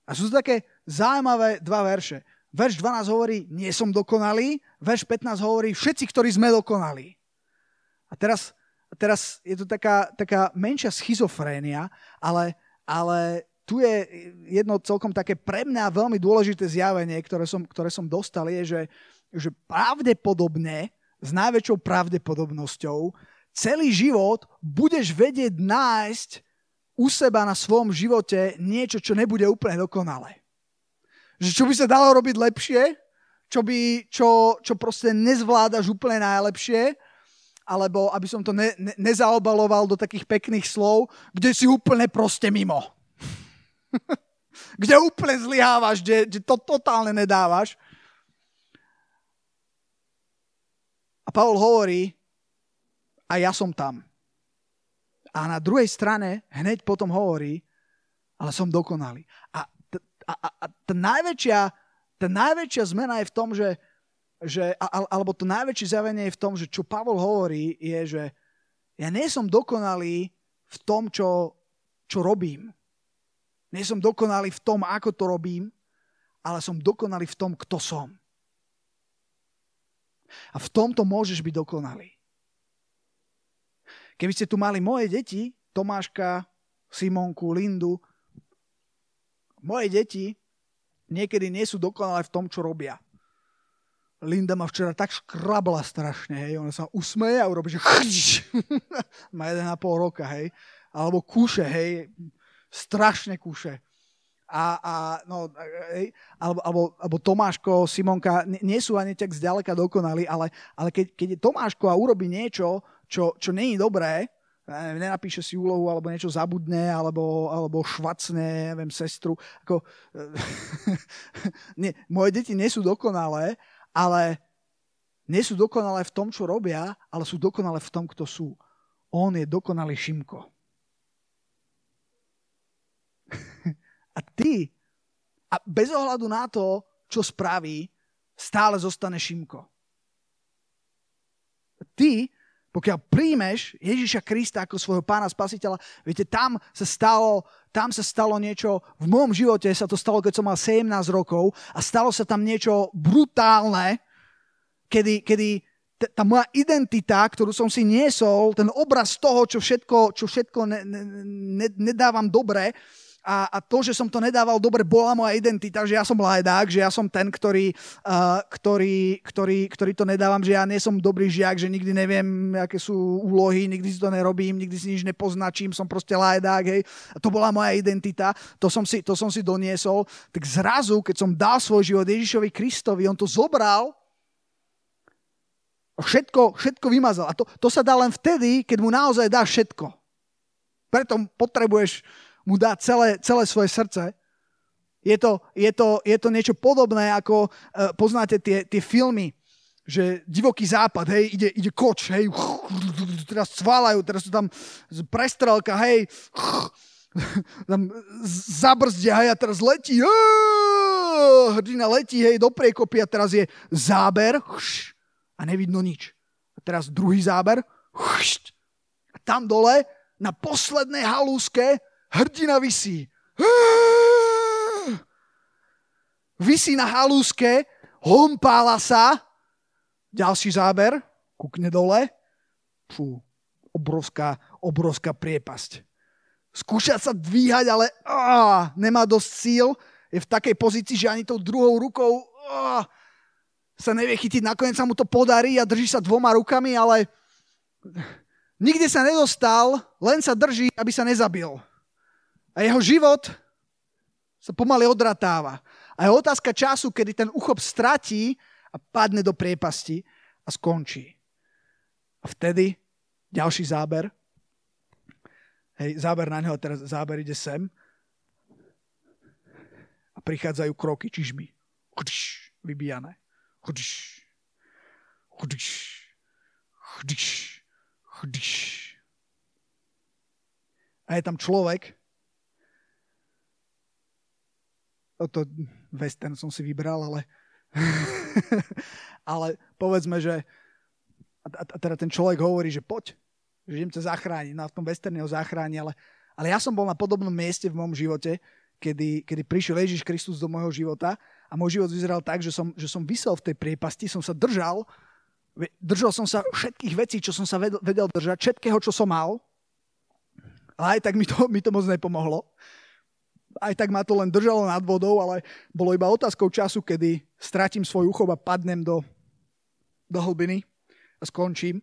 A sú to také zaujímavé dva verše. Verš 12 hovorí, nie som dokonalý, verš 15 hovorí, všetci, ktorí sme dokonalí. A teraz je to taká menšia schizofrénia, ale tu je jedno celkom také pre mňa veľmi dôležité zjavenie, ktoré som dostal, je, že pravdepodobne, s najväčšou pravdepodobnosťou, celý život budeš vedieť nájsť u seba na svojom živote niečo, čo nebude úplne dokonalé. Že čo by sa dalo robiť lepšie, čo proste nezvládaš úplne najlepšie, alebo aby som to nezaobaloval do takých pekných slov, kde si úplne proste mimo. Kde úplne zlyhávaš, kde to totálne nedávaš. A Pavol hovorí, a ja som tam. A na druhej strane hneď potom hovorí, ale som dokonalý. A tá najväčšia zmena je v tom, alebo to najväčšie zjavenie je v tom, že čo Pavol hovorí, je, že ja nie som dokonalý v tom, čo robím. Nie som dokonalý v tom, ako to robím, ale som dokonalý v tom, kto som. A v tomto môžeš byť dokonalý. Keby ste tu mali moje deti, Tomáška, Simonku, Lindu, moje deti niekedy nie sú dokonalé v tom, čo robia. Linda ma včera tak škrabla strašne, hej, ona sa usmeje a urobí, že má 1,5 roka, hej, alebo kúše, hej, strašne kúše. Alebo Tomáško, Simonka nie sú ani tak zďaleka dokonali, ale keď je Tomáško a urobí niečo, čo nie je dobré, nenapíše si úlohu, alebo niečo zabudne, alebo švacne, neviem, sestru. Nie, moje deti nie sú dokonalé, ale nie sú dokonalé v tom, čo robia, ale sú dokonalé v tom, kto sú. On je dokonalý Šimko. A ty, a bez ohľadu na to, čo spraví, stále zostane Šimko. Ty, pokiaľ príjmeš Ježiša Krista ako svojho pána spasiteľa, viete, tam sa stalo niečo, v môjom živote sa to stalo, keď som mal 17 rokov a stalo sa tam niečo brutálne, kedy tá moja identita, ktorú som si niesol, ten obraz toho, čo všetko nedávam dobre, a to, že som to nedával dobre, bola moja identita, že ja som lajdák, že ja som ten, ktorý to nedávam, že ja nie som dobrý žiak, že nikdy neviem, aké sú úlohy, nikdy si to nerobím, nikdy si nič nepoznačím, som proste lajdák, hej. A to bola moja identita, to som si doniesol. Tak zrazu, keď som dal svoj život Ježišovi Kristovi, on to zobral, všetko vymazal. A to sa dá len vtedy, keď mu naozaj dáš všetko. Preto potrebuješ mu dá celé svoje srdce. Je to niečo podobné, ako poznáte tie filmy, že Divoký západ, hej, ide koč, hej, teraz cváľajú, teraz sú tam prestrelka, hej, tam zabrzdia, hej, a teraz letí, hrdina letí, hej, do priekopy a teraz je záber a nevidno nič. A teraz druhý záber a tam dole na poslednej halúske hrdina visí. Visí na halúske, hompála sa. Ďalší záber, kukne dole. Fú, obrovská priepasť. Skúša sa dvíhať, ale nemá dosť síl. Je v takej pozícii, že ani tou druhou rukou sa nevie chytiť. Nakoniec sa mu to podarí a drží sa dvoma rukami, ale nikde sa nedostal, len sa drží, aby sa nezabil. A jeho život sa pomaly odratáva. A je otázka času, kedy ten uchop stratí a padne do priepasti a skončí. A vtedy ďalší záber. Hej, záber na neho, teraz záber ide sem. A prichádzajú kroky, čižmy. Vybíjane. A je tam človek, toto western som si vybral, ale povedzme, že a teda ten človek hovorí, že poď, že idem ťa zachrániť. No a v tom westerne ho zachráni, ale ja som bol na podobnom mieste v mojom živote, kedy prišiel Ježiš Kristus do môjho života a môj život vyzeral tak, že som visel v tej priepasti, som sa držal, som sa všetkých vecí, čo som sa vedel držať, všetkého, čo som mal, ale aj tak mi to moc nepomohlo. aj tak ma to len držalo nad vodou, ale bolo iba otázkou času, kedy stratím svoj úchop a padnem do hlbiny a skončím.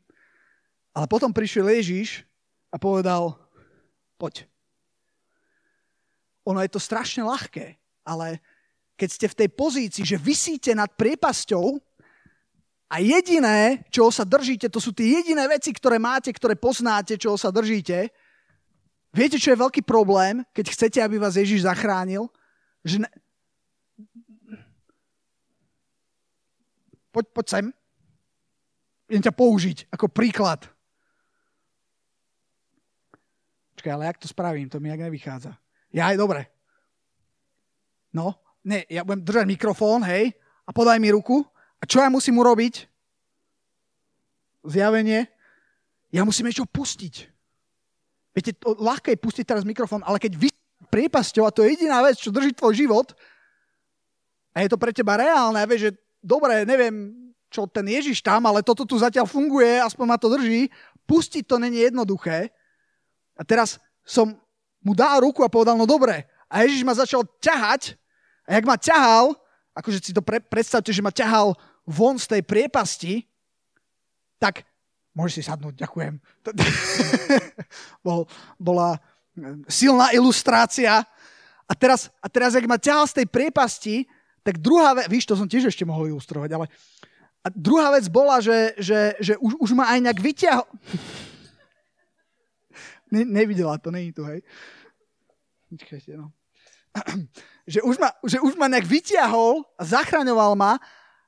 Ale potom prišiel Ježiš a povedal, poď. Ono je to strašne ľahké, ale keď ste v tej pozícii, že visíte nad priepasťou a jediné, čoho sa držíte, to sú tie jediné veci, ktoré máte, ktoré poznáte, čoho sa držíte. Viete, čo je veľký problém, keď chcete, aby vás Ježiš zachránil? Že Poď sem. Idem ťa použiť ako príklad. Počkaj, ale jak to spravím? To mi jak nevychádza. Aj dobre. No, ne, ja budem držať mikrofón, hej, a podaj mi ruku. A čo ja musím urobiť? Zjavenie. Ja musím niečo pustiť. Viete, to ľahké je pustiť teraz mikrofón, ale keď vysíš priepasťou, a to je jediná vec, čo drží tvoj život, a je to pre teba reálne, a vieš, že dobre, neviem, čo ten Ježiš tam, ale toto tu zatiaľ funguje, aspoň ma to drží. Pustiť to není jednoduché. A teraz som mu dal ruku a povedal, no dobre. A Ježiš ma začal ťahať. A jak ma ťahal, akože si to predstavte, že ma ťahal von z tej priepasti, tak môžeš si sadnúť, ďakujem. Bola silná ilustrácia. A teraz jak ma ťahal z tej priepasti, tak druhá vec, víš, to som tiež ešte mohol ilustrovať, ale a druhá vec bola, že už ma aj nejak vyťahol. Nevidela to, není tu, hej. Počkajte, no. Že už ma nejak vyťahol a zachraňoval ma.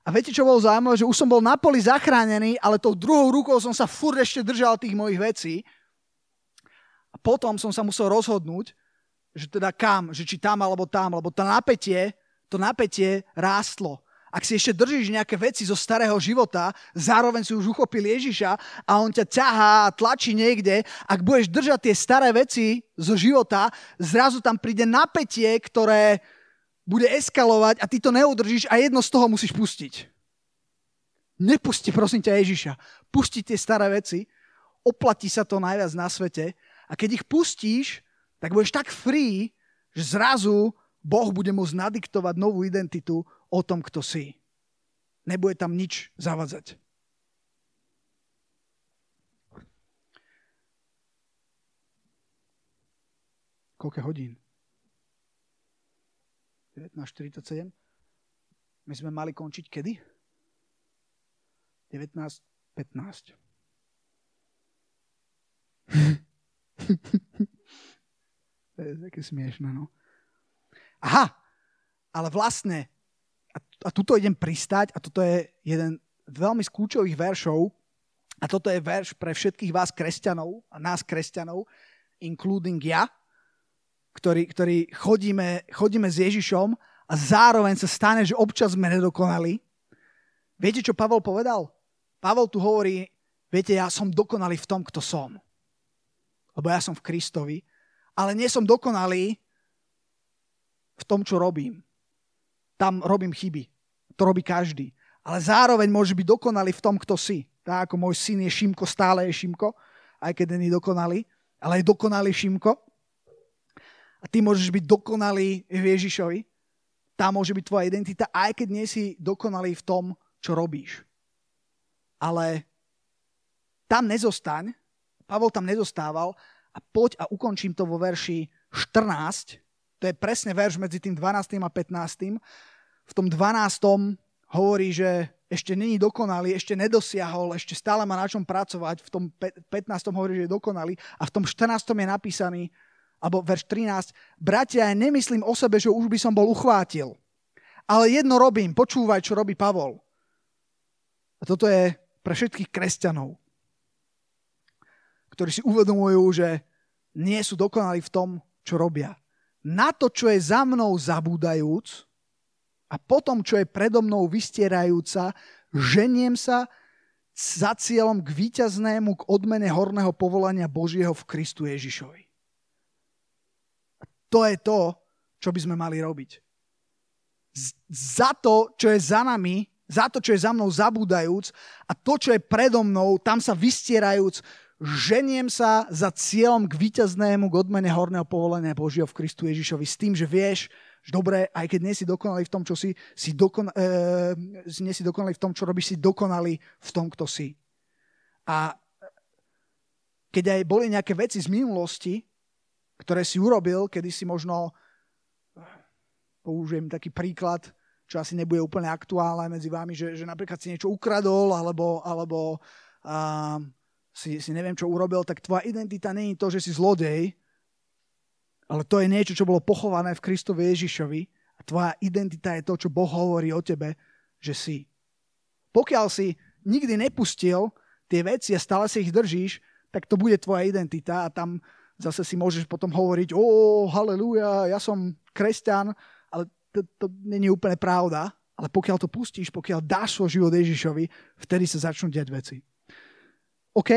A viete, čo bolo zaujímavé? Že už som bol na poli zachránený, ale tou druhou rukou som sa furt ešte držal tých mojich vecí. A potom som sa musel rozhodnúť, že teda kam, že či tam, lebo to napätie rástlo. Ak si ešte držíš nejaké veci zo starého života, zároveň si už uchopil Ježiša a on ťa ťahá a tlačí niekde, ak budeš držať tie staré veci zo života, zrazu tam príde napätie, ktoré bude eskalovať a ty to neudržíš a jedno z toho musíš pustiť. Nepusti, prosím ťa, Ježiša. Pusti tie staré veci, oplatí sa to najviac na svete a keď ich pustíš, tak budeš tak free, že zrazu Boh bude môcť nadiktovať novú identitu o tom, kto si. Nebude tam nič zavadzať. Koľko hodín? 19:47. My sme mali končiť kedy? 19:15. To je také smiešné, no. Aha, ale vlastne a tuto idem pristať a toto je jeden z veľmi kľúčových veršov a toto je verš pre všetkých vás kresťanov a nás kresťanov, including ja, ktorí chodíme s Ježišom a zároveň sa stane, že občas sme nedokonali. Viete, čo Pavel povedal? Pavel tu hovorí, viete, ja som dokonalý v tom, kto som. Lebo ja som v Kristovi, ale nie som dokonalý v tom, čo robím. Tam robím chyby. To robí každý. Ale zároveň môže byť dokonalý v tom, kto si. Tak ako môj syn je Šimko, stále je Šimko, aj keď nie je dokonalý, ale je dokonalý Šimko. A ty môžeš byť dokonalý v Ježišovi. Tá môže byť tvoja identita, aj keď nie si dokonalý v tom, čo robíš. Ale tam nezostaň. Pavel tam nezostával. A poď a ukončím to vo verši 14. To je presne verš medzi tým 12. a 15. V tom 12. hovorí, že ešte není dokonalý, ešte nedosiahol, ešte stále má na čom pracovať. V tom 15. hovorí, že je dokonalý. A v tom 14. je napísaný, alebo verš 13. Bratia, ja nemyslím o sebe, že už by som bol uchvátil. Ale jedno robím, počúvaj, čo robí Pavol. A toto je pre všetkých kresťanov, ktorí si uvedomujú, že nie sú dokonalí v tom, čo robia. Na to, čo je za mnou zabúdajúc, a potom, čo je predo mnou vystierajúca, ženiem sa za cieľom k víťaznému, k odmene horného povolania Božieho v Kristu Ježišovi. A to je to, čo by sme mali robiť. Za to, čo je za nami, za to, čo je za mnou zabúdajúc a to, čo je predo mnou, tam sa vystierajúc, ženiem sa za cieľom k víťaznému, k odmene horného povolenia Božieho v Kristu Ježišovi s tým, že vieš, že dobre, aj keď nie si dokonalý v tom, čo nie si dokonalý v tom, čo robíš, si dokonalý v tom, kto si. A keď aj boli nejaké veci z minulosti, ktoré si urobil, kedy si možno, použijem taký príklad, čo asi nebude úplne aktuálne medzi vami, že napríklad si niečo ukradol, alebo si neviem, čo urobil, tak tvoja identita nie je to, že si zlodej, ale to je niečo, čo bolo pochované v Kristovi Ježišovi a tvoja identita je to, čo Boh hovorí o tebe, že si. Pokiaľ si nikdy nepustil tie veci a stále si ich držíš, tak to bude tvoja identita a tam zase si môžeš potom hovoriť halleluja, ja som kresťan, ale to nie je úplne pravda, ale pokiaľ to pustíš, pokiaľ dáš svoj život Ježišovi, vtedy sa začnú diať veci. OK,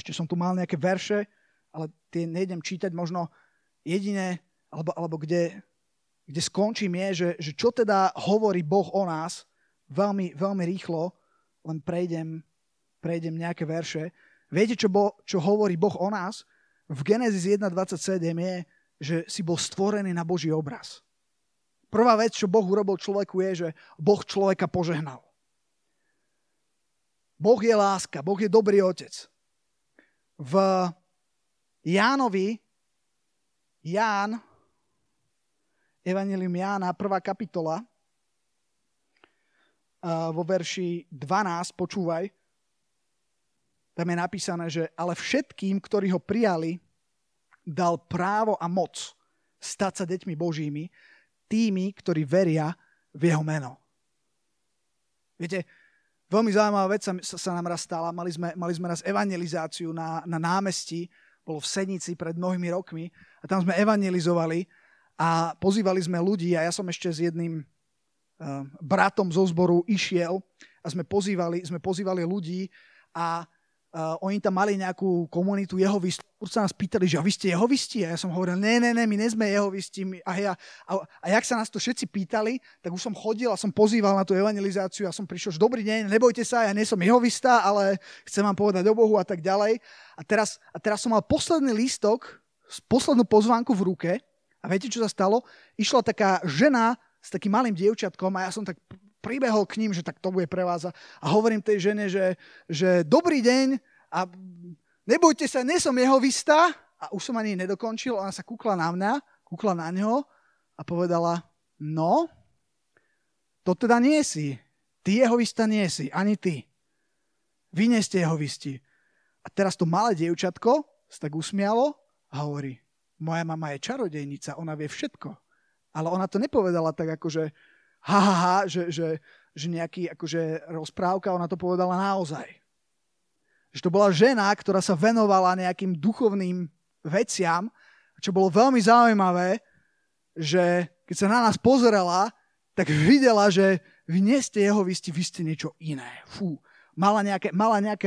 ešte som tu mal nejaké verše, ale tie nejdem čítať, možno jedine, alebo kde skončím je, že čo teda hovorí Boh o nás, veľmi, veľmi rýchlo, len prejdem nejaké verše. Viete, čo hovorí Boh o nás? V Genesis 1.27 je, že si bol stvorený na Boží obraz. Prvá vec, čo Boh urobil človeku je, že Boh človeka požehnal. Boh je láska, Boh je dobrý otec. V Jánovi, Evangelium Jana, 1. kapitola, vo verši 12, počúvaj, tam je napísané, že ale všetkým, ktorí ho prijali, dal právo a moc stať sa deťmi Božími, tými, ktorí veria v jeho meno. Viete, veľmi zaujímavá vec sa nám raz stala. Mali sme raz evangelizáciu na námestí, bolo v Senici pred mnohými rokmi a tam sme evangelizovali a pozývali sme ľudí a ja som ešte s jedným bratom zo zboru išiel a sme pozývali ľudí a oni tam mali nejakú komunitu jehovistu. Určite nás pýtali, že vy ste jehovisti? A ja som hovoril, ne, my nezme jehovisti. A jak sa nás to všetci pýtali, tak už som chodil a som pozýval na tú evangelizáciu a som prišiel, že dobrý deň, nebojte sa, ja nie som jehovista, ale chcem vám povedať o Bohu a tak ďalej. A teraz som mal posledný lístok, poslednú pozvánku v ruke a viete, čo sa stalo? Išla taká žena s takým malým dievčatkom a ja som tak pribehol k ním, že tak to bude pre vás a hovorím tej žene, že dobrý deň a nebojte sa, nie som jehovista a už som ani nedokončil, ona sa kúkla na mňa, kúkla na ňo a povedala, no, to teda nie si, ty jehovista nie si, ani ty, vy nie ste jehovisti. A teraz to malé dievčatko sa tak usmialo a hovorí, moja mama je čarodejnica, ona vie všetko, ale ona to nepovedala tak akože že nejaký akože rozprávka, ona to povedala naozaj. Že to bola žena, ktorá sa venovala nejakým duchovným veciam, čo bolo veľmi zaujímavé, že keď sa na nás pozerala, tak videla, že vy nie ste jehovisti, vy ste niečo iné. Fú. Mala nejaké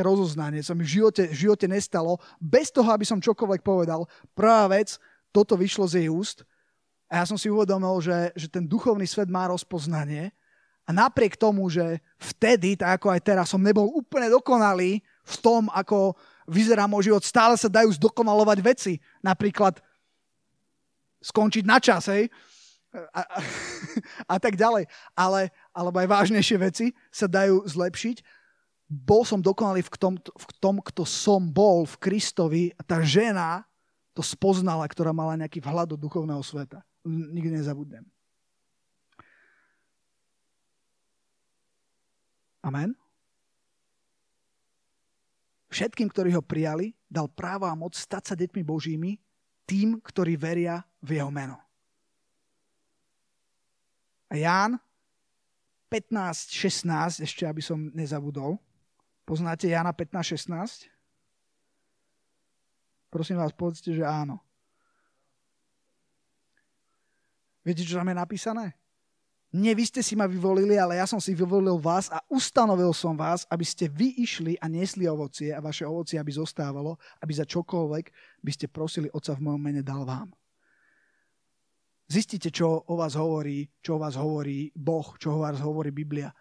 rozoznanie, čo mi v živote nestalo, bez toho, aby som čokoľvek povedal. Prvá vec, toto vyšlo z jej úst. A ja som si uvedomil, že ten duchovný svet má rozpoznanie a napriek tomu, že vtedy, tak ako aj teraz, som nebol úplne dokonalý v tom, ako vyzerá môj život, stále sa dajú zdokonalovať veci. Napríklad skončiť na čas, hej? A tak ďalej. Alebo aj vážnejšie veci sa dajú zlepšiť. Bol som dokonalý v tom, kto som bol v Kristovi a tá žena to spoznala, ktorá mala nejaký vhľad do duchovného sveta. Nikdy nezabudnem. Amen. Všetkým, ktorí ho prijali, dal právo a moc stať sa deťmi Božími, tým, ktorí veria v jeho meno. A Ján 15.16, ešte aby som nezabudol. Poznáte Jána 15.16? Prosím vás, povedzte, že áno. Viete, čo tam je napísané? Nie, vy ste si ma vyvolili, ale ja som si vyvolil vás a ustanovil som vás, aby ste vy išli a niesli ovocie a vaše ovocie, aby zostávalo, aby za čokoľvek by ste prosili Otca v mojom mene dal vám. Zistite, čo o vás hovorí Boh, čo o vás hovorí Biblia.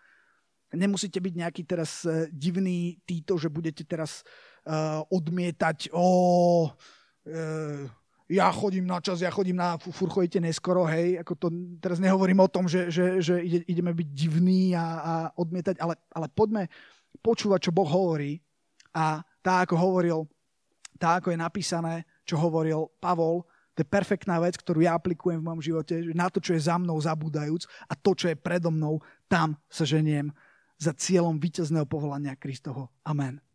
Nemusíte byť nejaký teraz divný títo, že budete teraz odmietať, ja chodím na čas, furt chodíte neskoro, hej. Ako to, teraz nehovorím o tom, že ideme byť divní a odmietať, ale poďme počúvať, čo Boh hovorí. A ako je napísané, čo hovoril Pavol, to je perfektná vec, ktorú ja aplikujem v mojom živote, na to, čo je za mnou zabúdajúc a to, čo je predo mnou, tam sa ženiem za cieľom víťazného povolania Kristovho. Amen.